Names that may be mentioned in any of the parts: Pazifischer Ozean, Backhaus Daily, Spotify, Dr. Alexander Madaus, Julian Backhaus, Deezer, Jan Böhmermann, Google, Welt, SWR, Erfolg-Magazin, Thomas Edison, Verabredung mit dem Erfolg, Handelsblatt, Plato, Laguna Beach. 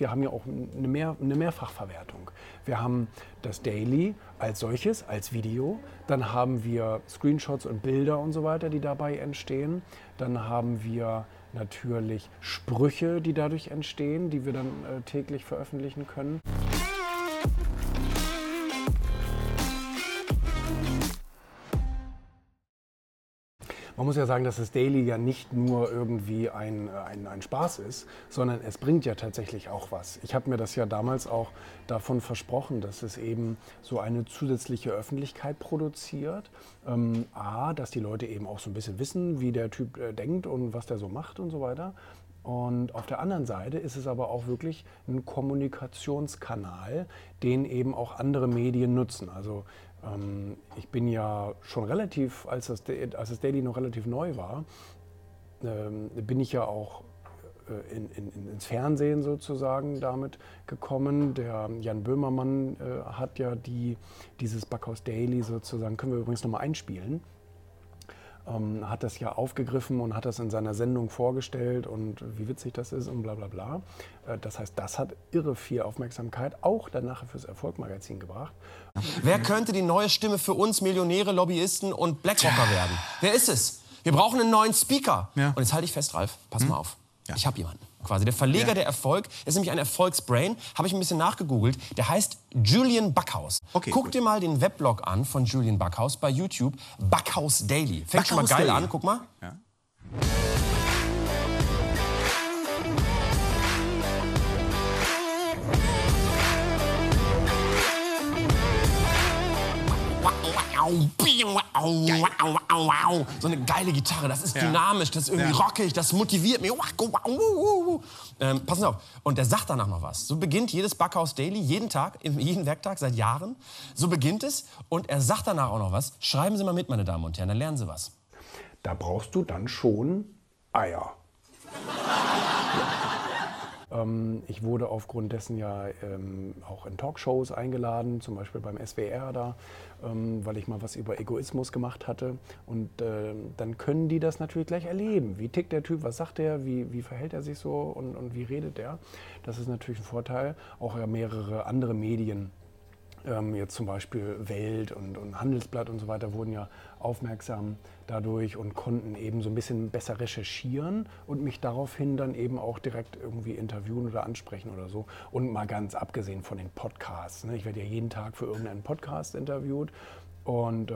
wir haben ja auch eine Mehrfachverwertung. Wir haben das Daily als solches, als Video, dann haben wir Screenshots und Bilder und so weiter, die dabei entstehen. Dann haben wir natürlich Sprüche, die dadurch entstehen, die wir dann täglich veröffentlichen können. Man muss ja sagen, dass das Daily ja nicht nur irgendwie ein Spaß ist, sondern es bringt ja tatsächlich auch was. Ich habe mir das ja damals auch davon versprochen, dass es eben so eine zusätzliche Öffentlichkeit produziert. A, dass die Leute eben auch so ein bisschen wissen, wie der Typ denkt und was der so macht und so weiter. Und auf der anderen Seite ist es aber auch wirklich ein Kommunikationskanal, den eben auch andere Medien nutzen. Also ich bin ja schon relativ, als das Daily noch relativ neu war, bin ich ja auch ins Fernsehen sozusagen damit gekommen. Der Jan Böhmermann hat ja dieses Backhaus Daily sozusagen, können wir übrigens nochmal einspielen, hat das ja aufgegriffen und hat das in seiner Sendung vorgestellt und wie witzig das ist und bla bla bla. Das heißt, das hat irre viel Aufmerksamkeit auch danach fürs Erfolg-Magazin gebracht. Wer könnte die neue Stimme für uns Millionäre, Lobbyisten und Blackrocker werden? Wer ist es? Wir brauchen einen neuen Speaker. Ja. Und jetzt halte ich fest, Ralf, pass mal auf. Ja. Ich habe jemanden. Quasi der Verleger der Erfolg, ist nämlich ein Erfolgsbrain, habe ich ein bisschen nachgegoogelt, der heißt Julian Backhaus. Okay, guck dir mal den Weblog an von Julian Backhaus bei YouTube, Backhaus Daily. Fängt schon mal geil an, guck mal. Ja. So eine geile Gitarre, das ist dynamisch, das ist irgendwie rockig, das motiviert mich. Passen Sie auf. Und der sagt danach noch was. So beginnt jedes Backhaus Daily, jeden Tag, jeden Werktag seit Jahren. So beginnt es und er sagt danach auch noch was. Schreiben Sie mal mit, meine Damen und Herren, dann lernen Sie was. Da brauchst du dann schon Eier. Ich wurde aufgrund dessen ja auch in Talkshows eingeladen, zum Beispiel beim SWR da, weil ich mal was über Egoismus gemacht hatte. Und dann können die das natürlich gleich erleben. Wie tickt der Typ, was sagt der, wie verhält er sich so und wie redet der? Das ist natürlich ein Vorteil. Auch mehrere andere Medien, jetzt zum Beispiel Welt und Handelsblatt und so weiter, wurden ja aufmerksam dadurch und konnten eben so ein bisschen besser recherchieren und mich daraufhin dann eben auch direkt irgendwie interviewen oder ansprechen oder so. Und mal ganz abgesehen von den Podcasts, ne? Ich werde ja jeden Tag für irgendeinen Podcast interviewt und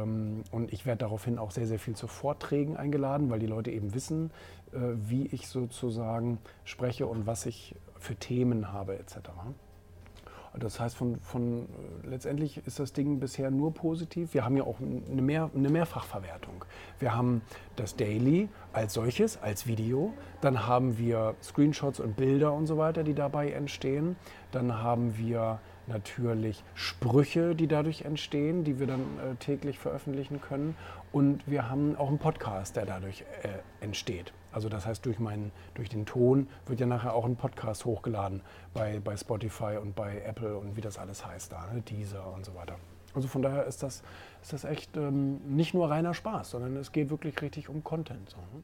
ich werde daraufhin auch sehr, sehr viel zu Vorträgen eingeladen, weil die Leute eben wissen, wie ich sozusagen spreche und was ich für Themen habe etc. Das heißt, letztendlich ist das Ding bisher nur positiv. Wir haben ja auch eine Mehrfachverwertung. Wir haben das Daily als solches, als Video. Dann haben wir Screenshots und Bilder und so weiter, die dabei entstehen. Dann haben wir natürlich Sprüche, die dadurch entstehen, die wir dann täglich veröffentlichen können. Und wir haben auch einen Podcast, der dadurch entsteht. Also das heißt, durch den Ton wird ja nachher auch ein Podcast hochgeladen bei Spotify und bei Apple und wie das alles heißt da, ne? Deezer und so weiter. Also von daher ist das echt nicht nur reiner Spaß, sondern es geht wirklich richtig um Content. So, ne?